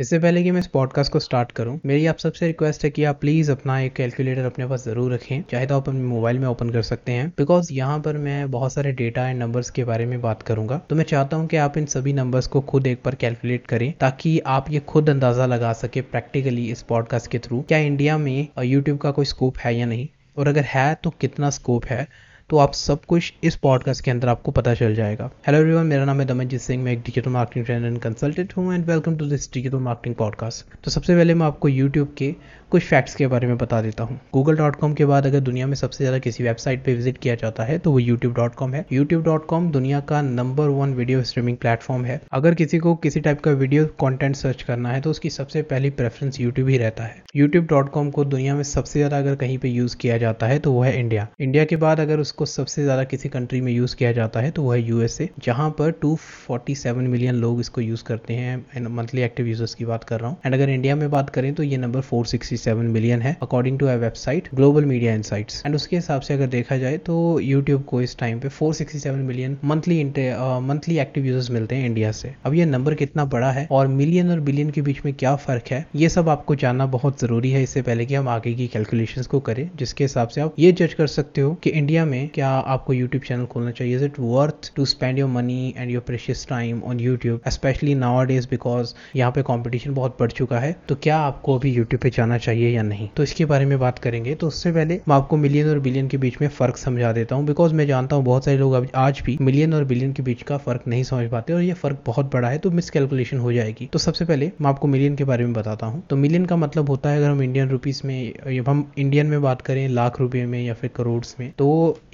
इससे पहले कि मैं इस पॉडकास्ट को स्टार्ट करूं, मेरी आप सबसे रिक्वेस्ट है कि आप प्लीज़ अपना एक कैलकुलेटर अपने पास ज़रूर रखें, चाहे तो आप अपने मोबाइल में ओपन कर सकते हैं, बिकॉज यहाँ पर मैं बहुत सारे डेटा एंड नंबर्स के बारे में बात करूंगा। तो मैं चाहता हूं कि आप इन सभी नंबर्स को खुद एक बार कैलकुलेट करें, ताकि आप ये खुद अंदाज़ा लगा सके प्रैक्टिकली इस पॉडकास्ट के थ्रू, क्या इंडिया में यूट्यूब का कोई स्कोप है या नहीं, और अगर है तो कितना स्कोप है। तो आप सब कुछ इस पॉडकास्ट के अंदर आपको पता चल जाएगा। हेलो एवरीवन, मेरा नाम है दमनजीत सिंह, मैं एक digital marketing trainer and consultant हूँ and welcome to this digital marketing podcast. तो सबसे पहले मैं आपको YouTube के कुछ फैक्ट्स के बारे में बता देता हूँ। Google.com के बाद अगर दुनिया में सबसे ज़्यादा किसी वेबसाइट पे विजिट किया जाता है तो वो YouTube.com है। YouTube.com दुनिया का नंबर 1 वीडियो स्ट्रीमिंग प्लेटफॉर्म है। अगर किसी को किसी टाइप का वीडियो कंटेंट सर्च करना है तो उसकी सबसे पहली प्रेफरेंस YouTube ही रहता है। YouTube.com को दुनिया में सबसे ज़्यादा अगर कहीं पर यूज़ किया जाता है तो वो है इंडिया। इंडिया के बाद अगर को सबसे ज़्यादा किसी कंट्री में यूज़ किया जाता है तो वो है यूएसए, जहाँ पर 247 मिलियन लोग इसको यूज़ करते हैं। एंड मंथली एक्टिव यूजर्स की बात कर रहा हूँ। एंड अगर इंडिया में बात करें तो ये नंबर 467 मिलियन है according to a website Global Media Insights. And उसके हिसाब से अगर देखा जाए तो यूट्यूब को इस टाइम पे 467 मिलियन मंथली एक्टिव यूजर्स मिलते हैं इंडिया से। अब ये नंबर कितना बड़ा है और मिलियन और बिलियन के बीच में क्या फ़र्क है, ये सब आपको जानना बहुत ज़रूरी है इससे पहले कि हम आगे की कैलकुलेशंस को करें, जिसके हिसाब से आप ये जज कर सकते हो कि इंडिया में क्या आपको YouTube चैनल खोलना चाहिए। Is it worth to spend your money and your precious time on YouTube, specially nowadays because यहाँ पे कंपटीशन बहुत बढ़ चुका है। तो क्या आपको अभी YouTube पे जाना चाहिए या नहीं, तो इसके बारे में बात करेंगे। तो उससे पहले मैं आपको मिलियन और बिलियन के बीच में फर्क समझा देता हूँ, बिकॉज मैं जानता हूँ बहुत सारे लोग आज भी मिलियन और बिलियन के बीच का फर्क नहीं समझ पाते और ये फर्क बहुत बड़ा है, तो मिसकैलकुलेशन हो जाएगी। तो सबसे पहले मैं आपको मिलियन के बारे में बताता हूँ। तो मिलियन का मतलब होता है, अगर हम इंडियन रुपीज़ में, जब हम इंडियन में बात करें लाख रुपये में या फिर करोड़्स में, तो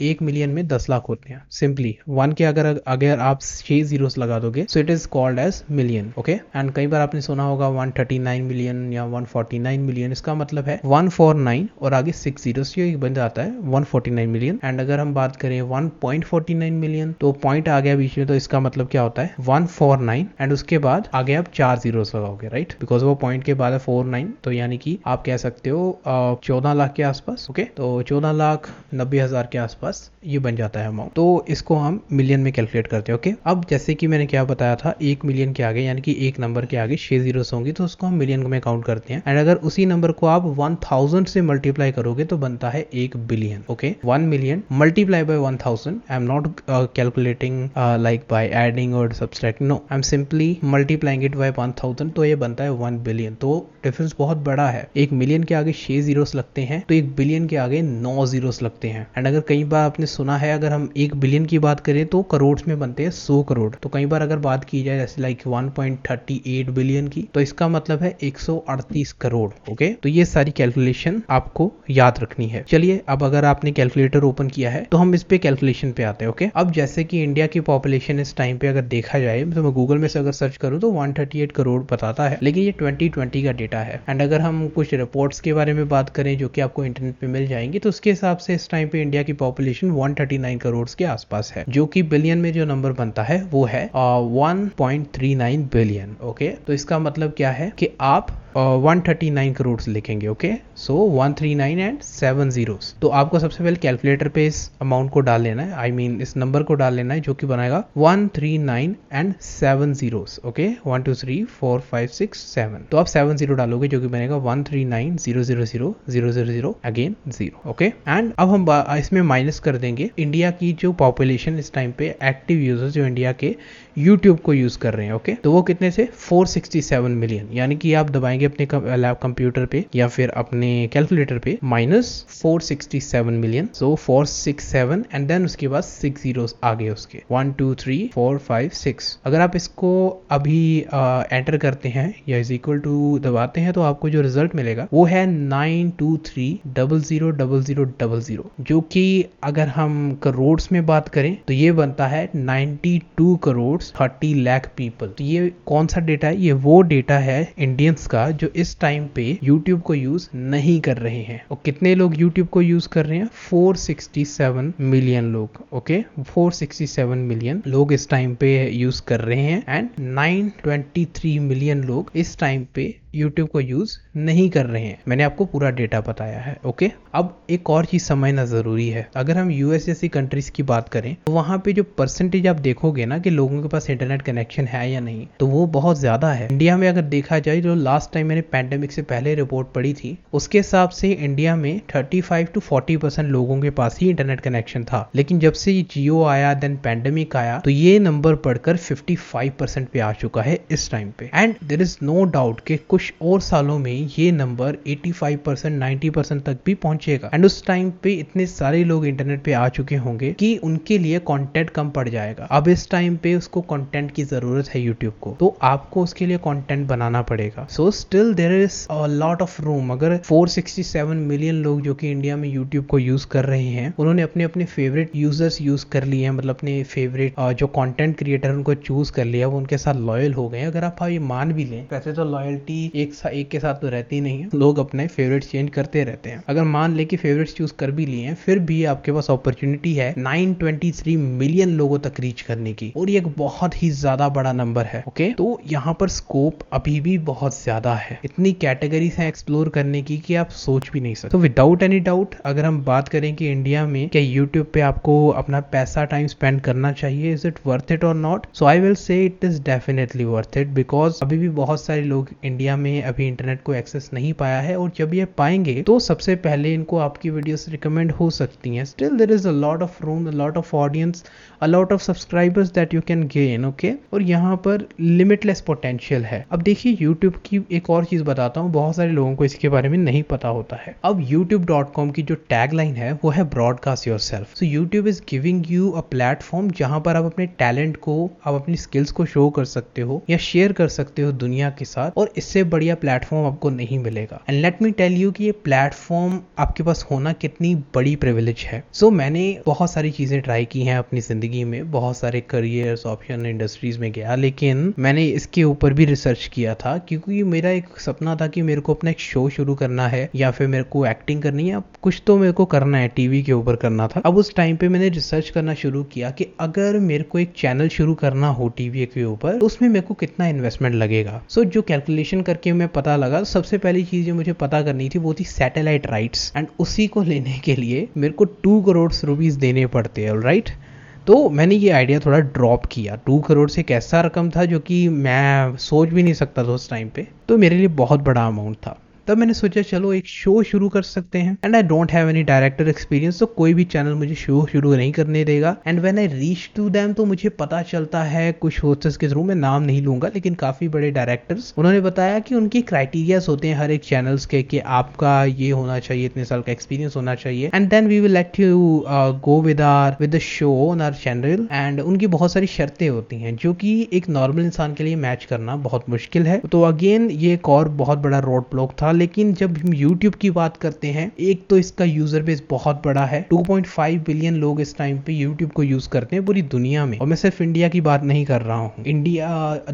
1 मिलियन में 10 लाख होते हैं। सिंपली 1 के अगर आप 6 zeros लगा दोगे so it is called as million, okay. And कई बार आपने सुना होगा 139 मिलियन या 149 मिलियन, इसका मतलब है 149 और आगे 6 zeros ये बन जाता है 149 मिलियन। एंड अगर हम बात करें 1.49 मिलियन तो पॉइंट आ गया बीच में, तो इसका मतलब क्या होता है 149 एंड उसके बाद आगे आप 4 zeros लगाओगे, राइट, बिकॉज वो पॉइंट के बाद है 49, तो यानी कि आप कह सकते हो 14 लाख के आसपास, ओके। तो 14,90,000 के आसपास ये बन जाता है अमाउंट। तो इसको हम मिलियन में कैलकुलेट करते हैं, ओके। अब जैसे कि मैंने क्या बताया था, 1 मिलियन के आगे यानी कि एक नंबर के आगे 6 zeros होंगी, तो उसको हम मिलियन में काउंट करते हैं। एंड अगर उसी नंबर को आप 1000 से मल्टीप्लाई करोगे तो बनता है 1 billion, okay. 1 million multiply by 1000। I am not calculating like by adding और subtracting, no, I am simply multiplying it by 1000, तो ये बनता है 1 बिलियन। तो डिफरेंस बहुत बड़ा है, 1 मिलियन के आगे 6 zeros लगते हैं तो 1 बिलियन के आगे 9 zeros लगते हैं। एंड अगर कई बार आपने सुना है, अगर हम 1 बिलियन की बात करें तो करोड़ में बनते हैं 100 करोड़। तो कई बार अगर बात की जाए जैसे लाइक 1.38 बिलियन की, तो इसका मतलब है 138 करोड़, ओके। तो ये सारी कैलकुलेशन आपको याद रखनी है। चलिए, अब अगर आपने कैलकुलेटर ओपन किया है तो हम इस पे कैलकुलेशन पे आते हैं, ओके। अब जैसे कि इंडिया की पॉपुलेशन इस टाइम पे अगर देखा जाए तो मैं गूगल में से अगर सर्च करूँ तो 138 करोड़ बताता है, लेकिन ये 2020 का डेटा है। एंड अगर हम कुछ रिपोर्ट्स के बारे में बात करें जो कि आपको इंटरनेट पे मिल जाएंगी, तो उसके हिसाब से इस टाइम पे इंडिया की पॉपुलेशन 139 करोड़ के आसपास है, जो कि बिलियन में जो नंबर बनता है वो है 1.39 बिलियन, ओके। तो इसका मतलब क्या है कि आप 139 करोड़ लिखेंगे, ओके। So 139 and 7 zeros। तो आपको सबसे पहले कैलकुलेटर पे इस अमाउंट को डाल लेना है, I mean, इस नंबर को डाल लेना है, जो कि बनाएगा 139 एंड 7 zeros, ओके। 1 2 3 4 5 6 7। तो आप 7 0 डालोगे जो कि बनेगा 139 000 000 अगेन 0, ओके। एंड अब हम इसमें माइनस कर देंगे इंडिया की जो पॉपुलेशन इस टाइम पे एक्टिव यूजर्स जो इंडिया के यूट्यूब को यूज कर रहे हैं, ओके। तो वो कितने से 467 मिलियन, यानी कि आप दबाएंगे अपने लैब कंप्यूटर पे या फिर अपने कैलकुलेटर पे -467 मिलियन। सो 467 एंड देन उसके बाद 6 zeros आगे उसके 1 2 3 4 5 6। अगर आप इसको अभी एंटर करते हैं या इज इक्वल टू दबाते हैं तो आपको जो रिजल्ट मिलेगा वो है 923000000, जो कि अगर हम करोड़ में बात करें तो ये बनता है 92 करोड़ 30 लाख पीपल। तो ये कौन सा डेटा है? ये वो डेटा है इंडियंस का जो इस टाइम पे YouTube को यूज नहीं कर रहे हैं। और कितने लोग YouTube को यूज कर रहे हैं? 467 मिलियन लोग, ओके। 467 मिलियन लोग इस टाइम पे यूज कर रहे हैं एंड 923 मिलियन लोग इस टाइम पे YouTube को यूज नहीं कर रहे हैं। मैंने आपको पूरा डेटा बताया है, ओके। अब एक और चीज समझना जरूरी है, अगर हम यूएस जैसी कंट्रीज की बात करें तो वहाँ पे जो परसेंटेज आप देखोगे ना कि लोगों के पास इंटरनेट कनेक्शन है या नहीं, तो वो बहुत ज्यादा है। इंडिया में अगर देखा जाए जो लास्ट टाइम मैंने पैंडेमिक से पहले रिपोर्ट पड़ी थी, उसके हिसाब से इंडिया में 35 to 40% लोगों के पास ही इंटरनेट कनेक्शन था, लेकिन जब से ये जियो आया देन पैंडेमिक आया तो ये नंबर बढ़कर 55% पे आ चुका है इस टाइम पे। And there is no doubt कि कुछ और सालों में ये नंबर 85% 90% तक भी पहुंचेगा। एंड उस टाइम पे इतने सारे लोग इंटरनेट पे आ चुके होंगे कि उनके लिए कंटेंट कम पड़ जाएगा। अब इस टाइम पे उसको कंटेंट की जरूरत है YouTube को, तो आपको उसके लिए कंटेंट बनाना पड़ेगा। So still there is a lot of room. अगर 467 मिलियन लोग जो कि इंडिया में YouTube को यूज कर रहे हैं, उन्होंने अपने अपने फेवरेट यूजर्स यूज कर लिए हैं, मतलब अपने फेवरेट जो कंटेंट क्रिएटर उनको चूज कर लिया, वो उनके साथ लॉयल हो गए। अगर आप ये मान भी लें, वैसे तो लॉयल्टी एक के साथ तो रहती नहीं है, लोग अपने फेवरेट चेंज करते रहते हैं। अगर मान ले कि फेवरेट्स चूज कर भी लिए हैं, फिर भी आपके पास अपॉर्चुनिटी है 923 मिलियन लोगों तक रीच करने की, और ये एक बहुत ही ज्यादा बड़ा नंबर है, ओके। तो यहाँ पर स्कोप अभी भी बहुत ज्यादा है, इतनी कैटेगरीज हैं एक्सप्लोर करने की कि आप सोच भी नहीं सकते। तो विदाउट एनी डाउट अगर हम बात करें कि इंडिया में क्या यूट्यूब पे आपको अपना पैसा टाइम स्पेंड करना चाहिए, इज इट वर्थ इट और not, so I will say it is definitely worth it, because अभी भी बहुत सारे लोग इंडिया में अभी इंटरनेट को एक्सेस नहीं पाया है, और जब ये पाएंगे तो सबसे पहले इनको आपकी वीडियोस रिकमेंड हो सकती हैं। Still there is a lot of room, a lot of audience, a lot of subscribers that you can gain, okay. और यहाँ पर लिमिटलेस पोटेंशियल है। अब देखिए YouTube की एक और चीज बताता हूँ, बहुत सारे लोगों को इसके बारे में नहीं पता होता है। अब YouTube.com की जो टैगलाइन है वो है broadcast yourself. So YouTube is giving you a platform जहाँ पर आप अपने टैलेंट को, आप अपनी स्किल्स को शो कर सकते हो या शेयर कर सकते हो दुनिया के साथ, और इससे बढ़िया प्लेटफॉर्म आपको नहीं मिलेगा। And let me tell you कि ये प्लेटफॉर्म आपके पास होना कितनी बड़ी प्रिविलेज है। सो मैंने बहुत सारी चीजें ट्राई की हैं अपनी जिंदगी में, बहुत सारे करियर्स ऑप्शन इंडस्ट्रीज में गया, लेकिन मैंने इसके ऊपर भी रिसर्च किया था, क्योंकि मेरा एक सपना था कि मेरे को अपना एक शो शुरू करना है या फिर मेरे को एक्टिंग करनी है, कुछ तो मेरे को करना है, टीवी के ऊपर करना था। अब उस टाइम पे मैंने रिसर्च करना शुरू किया कि अगर मेरे को एक चैनल शुरू करना हो टीवी के ऊपर, उसमें मेरे को कितना इन्वेस्टमेंट लगेगा। सो जो कैलकुलेशन करके मैं पता लगा, सबसे पहली चीज जो मुझे पता करनी थी वो थी सैटेलाइट राइट्स, एंड उसी को लेने के लिए मेरे को 2 करोड़ रुपीस देने पड़ते हैं, ऑलराइट। तो मैंने ये आइडिया थोड़ा ड्रॉप किया। 2 करोड़ से एक ऐसा रकम था जो कि मैं सोच भी नहीं सकता था उस टाइम पे, तो मेरे लिए बहुत बड़ा अमाउंट था। तब मैंने सोचा चलो एक शो शुरू कर सकते हैं, and I don't have any director experience, तो कोई भी चैनल मुझे शो शुरू नहीं करने देगा। And when I reach to them, तो मुझे पता चलता है कुछ होस्ट्स के थ्रू, मैं नाम नहीं लूंगा, लेकिन काफी बड़े डायरेक्टर्स, उन्होंने बताया कि उनके क्राइटेरियाज होते हैं हर एक चैनल्स के, कि आपका ये होना चाहिए, इतने साल का एक्सपीरियंस होना चाहिए, and then we will let you go with the show on our channel. And उनकी बहुत सारी शर्तें होती हैं जो कि एक नॉर्मल इंसान के लिए मैच करना बहुत मुश्किल है। तो अगेन ये एक और बहुत बड़ा रोड ब्लॉक था। लेकिन जब हम YouTube की बात करते हैं, एक तो इसका यूजर बेस बहुत बड़ा है, 2.5 बिलियन लोग इस टाइम पे YouTube को यूज करते हैं पूरी दुनिया में, और मैं सिर्फ इंडिया की बात नहीं कर रहा हूँ, इंडिया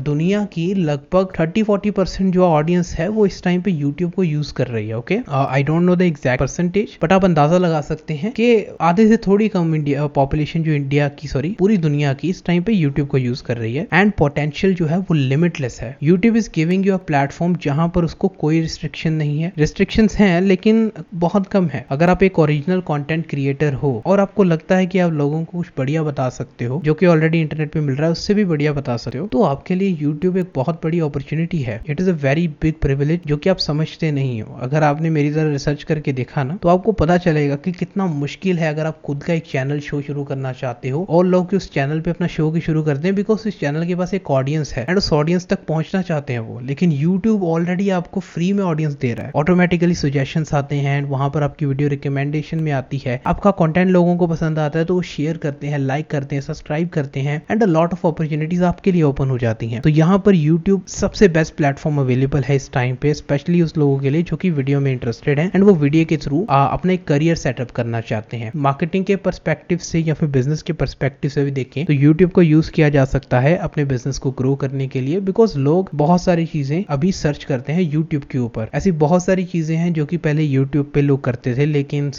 दुनिया की लगभग 30-40% जो ऑडियंस है वो इस टाइम पे YouTube को यूज कर रही है, okay. I don't know the exact percentage, but आप अंदाजा लगा सकते हैं कि आधे से थोड़ी कम इंडिया पॉपुलेशन जो इंडिया की, सॉरी पूरी दुनिया की, इस टाइम पे YouTube को यूज कर रही है। एंड पोटेंशियल जो है वो लिमिटलेस है। YouTube is giving you a platform जहां पर उसको कोई रिस्ट्रिक्शन नहीं है। रिस्ट्रिक्शंस हैं लेकिन बहुत कम है। अगर आप एक ओरिजिनल कंटेंट क्रिएटर हो और आपको लगता है कि आप लोगों को कुछ बढ़िया बता सकते हो, जो कि ऑलरेडी इंटरनेट पे मिल रहा है, उससे भी बढ़िया बता सकते हो, तो आपके लिए YouTube एक बहुत बड़ी अपॉर्चुनिटी है। It is a very big privilege जो कि आप समझते नहीं हो। अगर आपने मेरी तरह रिसर्च करके देखा ना, तो आपको पता चलेगा कि कितना मुश्किल है अगर आप खुद का एक चैनल शो शुरू करना चाहते हो, और लोग उस चैनल पे अपना शो की शुरू करते हैं बिकॉज उस चैनल के पास एक ऑडियंस है एंड उस ऑडियंस तक पहुंचना चाहते हैं वो। लेकिन YouTube ऑलरेडी आपको फ्री में ऑडियंस दे रहा है, ऑटोमेटिकली सजेशंस आते हैं, वहां पर आपकी वीडियो रिकमेंडेशन में आती है, आपका कंटेंट लोगों को पसंद आता है तो वो शेयर करते हैं, लाइक करते हैं, सब्सक्राइब करते हैं, and a lot of opportunities आपके लिए ओपन हो जाती हैं। तो यहाँ पर YouTube सबसे बेस्ट प्लेटफॉर्म अवेलेबल है इस टाइम पे, स्पेशली उस लोगों के लिए जो कि वीडियो में इंटरेस्टेड है एंड वो वीडियो के थ्रू अपना एक करियर सेटअप करना चाहते हैं। मार्केटिंग के परस्पेक्टिव से या फिर बिजनेस के परस्पेक्टिव से भी देखें तो YouTube को यूज किया जा सकता है अपने बिजनेस को ग्रो करने के लिए, बिकॉज लोग बहुत सारी चीजें अभी सर्च करते हैं YouTube के ऊपर, ऐसी ऐसी बहुत सारी चीज़ें हैं जो कि पहले YouTube पे लोग करते थे, लेकिन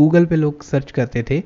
Google पे लोग सर्च करते थे,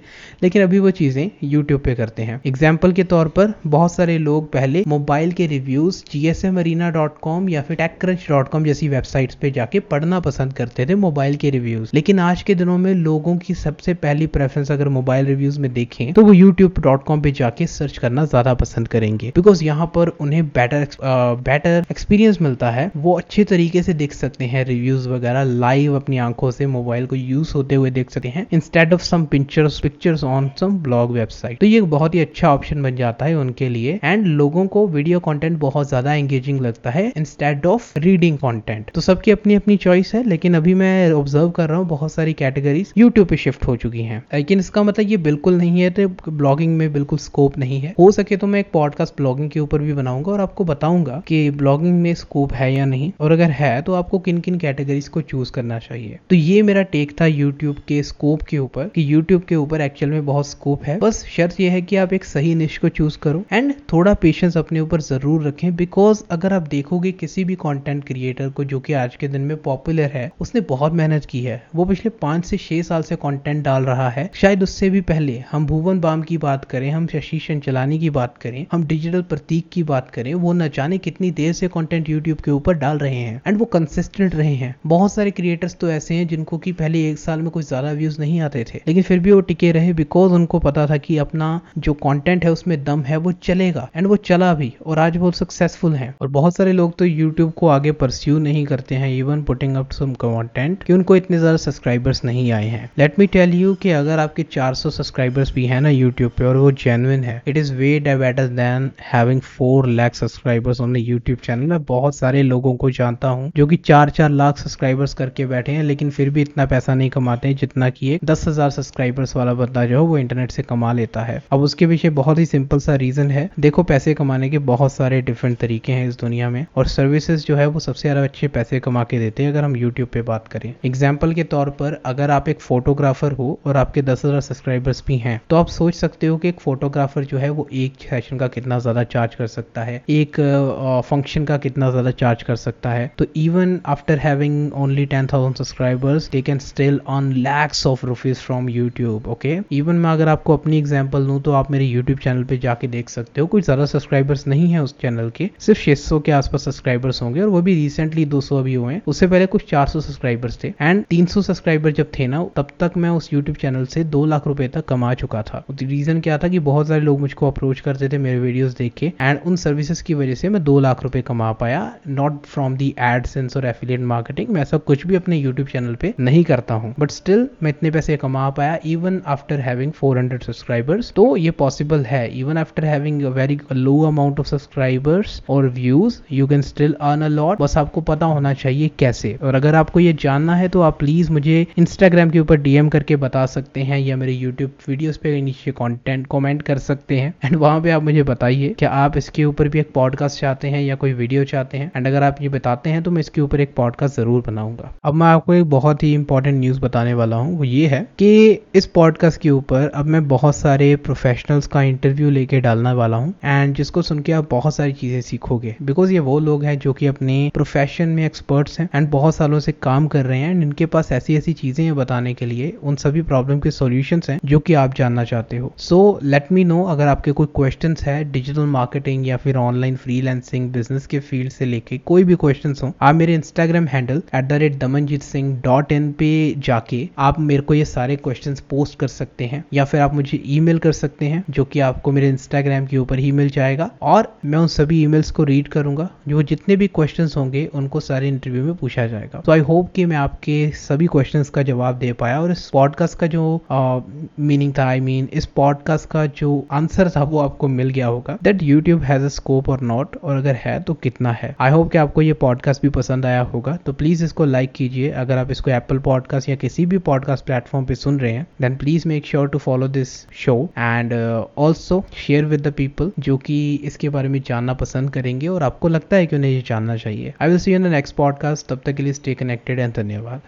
लेकिन अभी वो चीज़ें YouTube पे करते हैं। एग्जाम्पल के तौर पर बहुत सारे लोग पहले मोबाइल के रिव्यूज़ gsmarena.com या फिर techcrunch.com जैसी वेबसाइट्स पे जाके पढ़ना पसंद करते थे मोबाइल के रिव्यूज़, लेकिन आज के दिनों में लोगों की सबसे पहली प्रेफरेंस अगर मोबाइल रिव्यूज़ में देखें तो वो YouTube.com पे जाके सर्च करना ज़्यादा पसंद करेंगे, बिकॉज यहाँ पर उन्हें बेटर एक्सपीरियंस मिलता है। वो अच्छे तरीके से देख सकते हैं रिव्यूज़ वगैरह, लाइव अपनी आंखों से मोबाइल को यूज़ होते हुए देख सकते हैं, instead of some pictures on some blog website. तो ये बहुत ही अच्छा ऑप्शन बन जाता है उनके लिए, एंड लोगों को वीडियो कंटेंट बहुत ज़्यादा एंगेजिंग लगता है इंस्टेड ऑफ रीडिंग कंटेंट। तो सबकी अपनी अपनी चॉइस है, लेकिन अभी मैं ऑब्जर्व कर रहा हूँ बहुत सारी कैटेगरीज YouTube पे शिफ्ट हो चुकी हैं। लेकिन इसका मतलब ये बिल्कुल नहीं है तो ब्लॉगिंग में बिल्कुल स्कोप नहीं है। हो सके तो मैं एक पॉडकास्ट ब्लॉगिंग के ऊपर भी बनाऊंगा और आपको बताऊंगा कि ब्लॉगिंग में स्कोप है या नहीं, और अगर है तो आपको किन किन कैटेगरीज को चूज करना चाहिए। तो ये मेरा टेक था YouTube के स्कोप के ऊपर कि YouTube के ऊपर एक्चुअल में बहुत स्कोप है। बस शर्त यह है कि आप एक सही निश को चूज करो एंड थोड़ा पेशेंस अपने ऊपर जरूर रखें, बिकॉज अगर आप देखोगे किसी भी कंटेंट क्रिएटर को जो कि आज के दिन में पॉपुलर है, उसने बहुत मेहनत की है। वो पिछले 5 से 6 साल से कंटेंट डाल रहा है, शायद उससे भी पहले। हम भुवन बाम की बात करें, हम शशि चंचलानी की बात करें, हम डिजिटल प्रतीक की बात करें, वो न जाने कितनी देर से कंटेंट यूट्यूब के ऊपर डाल रहे हैं एंड वो कंसिस्टेंट रहे हैं। बहुत सारे क्रिएटर्स तो ऐसे हैं जिनको कि पहले 1 साल में कुछ ज्यादा व्यूज नहीं आते थे, लेकिन फिर भी वो टिके रहे, बिकॉज उनको पता था कि अपना जो कंटेंट है उसमें दम है, वो चलेगा, एंड वो चला भी, और आज वो सक्सेसफुल हैं। और बहुत सारे लोग तो यूट्यूब को आगे परस्यू नहीं करते हैं, even putting up some content, कि उनको इतने ज्यादा सब्सक्राइबर्स नहीं आए हैं। लेट मी टेल यू कि अगर आपके 400 सब्सक्राइबर्स भी है ना यूट्यूब पे और वो जेन्युइन है, it is way better than having 4 lakh subscribers on YouTube channel. में बहुत सारे लोगों को जानता हूँ जो कि 4-4 लाख सब्सक्राइबर्स करके बैठे हैं, लेकिन फिर भी इतना पैसा नहीं कमाते हैं जितना कि 10,000 सब्सक्राइबर्स वाला बंदा जो है वो इंटरनेट से कमा लेता है। अब उसके पीछे बहुत ही सिंपल सा रीजन है। देखो, पैसे कमाने के बहुत सारे डिफरेंट तरीके हैं इस दुनिया में, और सर्विसेज जो है वो सबसे ज्यादा अच्छे पैसे कमा के देते हैं अगर हम यूट्यूब पे बात करें। एग्जाम्पल के तौर पर अगर आप एक फोटोग्राफर हो और आपके 10,000 सब्सक्राइबर्स भी हैं, तो आप सोच सकते हो कि एक फोटोग्राफर जो है वो एक सेशन का कितना ज्यादा चार्ज कर सकता है, एक फंक्शन का कितना ज्यादा चार्ज कर सकता है। तो even after having only 10,000 subscribers, they can still earn lakhs of rupees from YouTube. Okay, even मैं अगर आपको अपनी एग्जांपल दूं तो आप मेरे यूट्यूब चैनल पे जाके देख सकते हो, कुछ ज्यादा सब्सक्राइबर्स नहीं है उस चैनल के, सिर्फ 600 के आसपास सब्सक्राइबर्स होंगे, और वो भी रिसेंटली 200 अभी हुए हैं, उससे पहले कुछ 400 सब्सक्राइबर्स थे, एंड 300 सब्सक्राइबर जब थे ना, तब तक मैं उस यूट्यूब चैनल से 2 लाख रुपए तक कमा चुका था। रीजन क्या था कि बहुत सारे लोग मुझको अप्रोच करते थे मेरे वीडियोज देख के, एंड उन सर्विसेज की वजह से मैं 2 लाख रुपए कमा पाया, नॉट फ्रॉम दी एडसेंस और एफिलिएट मार्केटिंग। मैं ऐसा कुछ भी अपने यूट्यूब चैनल पे नहीं करता हूँ, बट स्टिल मैं इतने पैसे कमा पाया इवन आफ्टर हैविंग 400 सब्सक्राइबर्स। तो ये पॉसिबल है, even after having very low amount of subscribers और views, you can still earn a lot. बस आपको पता होना चाहिए कैसे। और अगर आपको ये जानना है तो आप प्लीज मुझे इंस्टाग्राम के ऊपर डीएम करके बता सकते हैं, या मेरे यूट्यूब वीडियोज पे नीचे कॉन्टेंट कॉमेंट कर सकते हैं, एंड वहां पे आप मुझे बताइए क्या आप इसके ऊपर भी एक पॉडकास्ट चाहते हैं या कोई वीडियो चाहते हैं, एंड अगर आप ये बताते हैं तो मैं इसके ऊपर एक पॉडकास्ट जरूर बनाऊंगा। अब मैं आपको एक बहुत ही इंपॉर्टेंट न्यूज बताने वाला हूँ, वो ये है कि इस पॉडकास्ट के ऊपर अब मैं बहुत सारे प्रोफेशनल्स का इंटरव्यू लेके डालने वाला हूँ, एंड जिसको सुन के आप बहुत सारी चीजें सीखोगे, बिकॉज ये वो लोग हैं जो कि अपने प्रोफेशन में एक्सपर्ट्स हैं एंड बहुत सालों से काम कर रहे हैं, एंड इनके पास ऐसी ऐसी चीजें हैं बताने के लिए, उन सभी प्रॉब्लम के सॉल्यूशंस हैं जो कि आप जानना चाहते हो। सो लेट मी नो अगर आपके कोई क्वेश्चंस है डिजिटल मार्केटिंग या फिर ऑनलाइन फ्रीलांसिंग बिजनेस के फील्ड से लेके, कोई भी क्वेश्चंस हो, आप मेरे इंस्टाग्राम हैंडल @damanjeetsingh.in पे जाके आप मेरे को ये सारे क्वेश्चंस पोस्ट कर सकते हैं, या फिर आप मुझे ईमेल कर सकते हैं जो कि आपको मेरे इंस्टाग्राम के ऊपर ही मिल जाएगा, और मैं उन सभी ईमेल्स को रीड करूंगा, जो जितने भी क्वेश्चंस होंगे उनको सारे इंटरव्यू में पूछा जाएगा। तो आई होप कि मैं आपके सभी क्वेश्चंस का जवाब दे पाया, और इस पॉडकास्ट का जो मीनिंग था, इस पॉडकास्ट का जो आंसर था वो आपको मिल गया होगा, that YouTube has a scope और नॉट, और अगर है तो कितना है। आई होप कि आपको ये पॉडकास्ट भी पसंद आया होगा, तो प्लीज इसको लाइक कीजिए। अगर आप इसको एप्पल पॉडकास्ट या किसी भी पॉडकास्ट प्लेटफॉर्म पे सुन रहे हैं, then please make sure to follow this show, and also share with the people जो कि इसके बारे में जानना पसंद करेंगे और आपको लगता है कि उन्हें ये जानना चाहिए। I will see you in the next podcast, तब तक के लिए स्टे कनेक्टेड एंड धन्यवाद।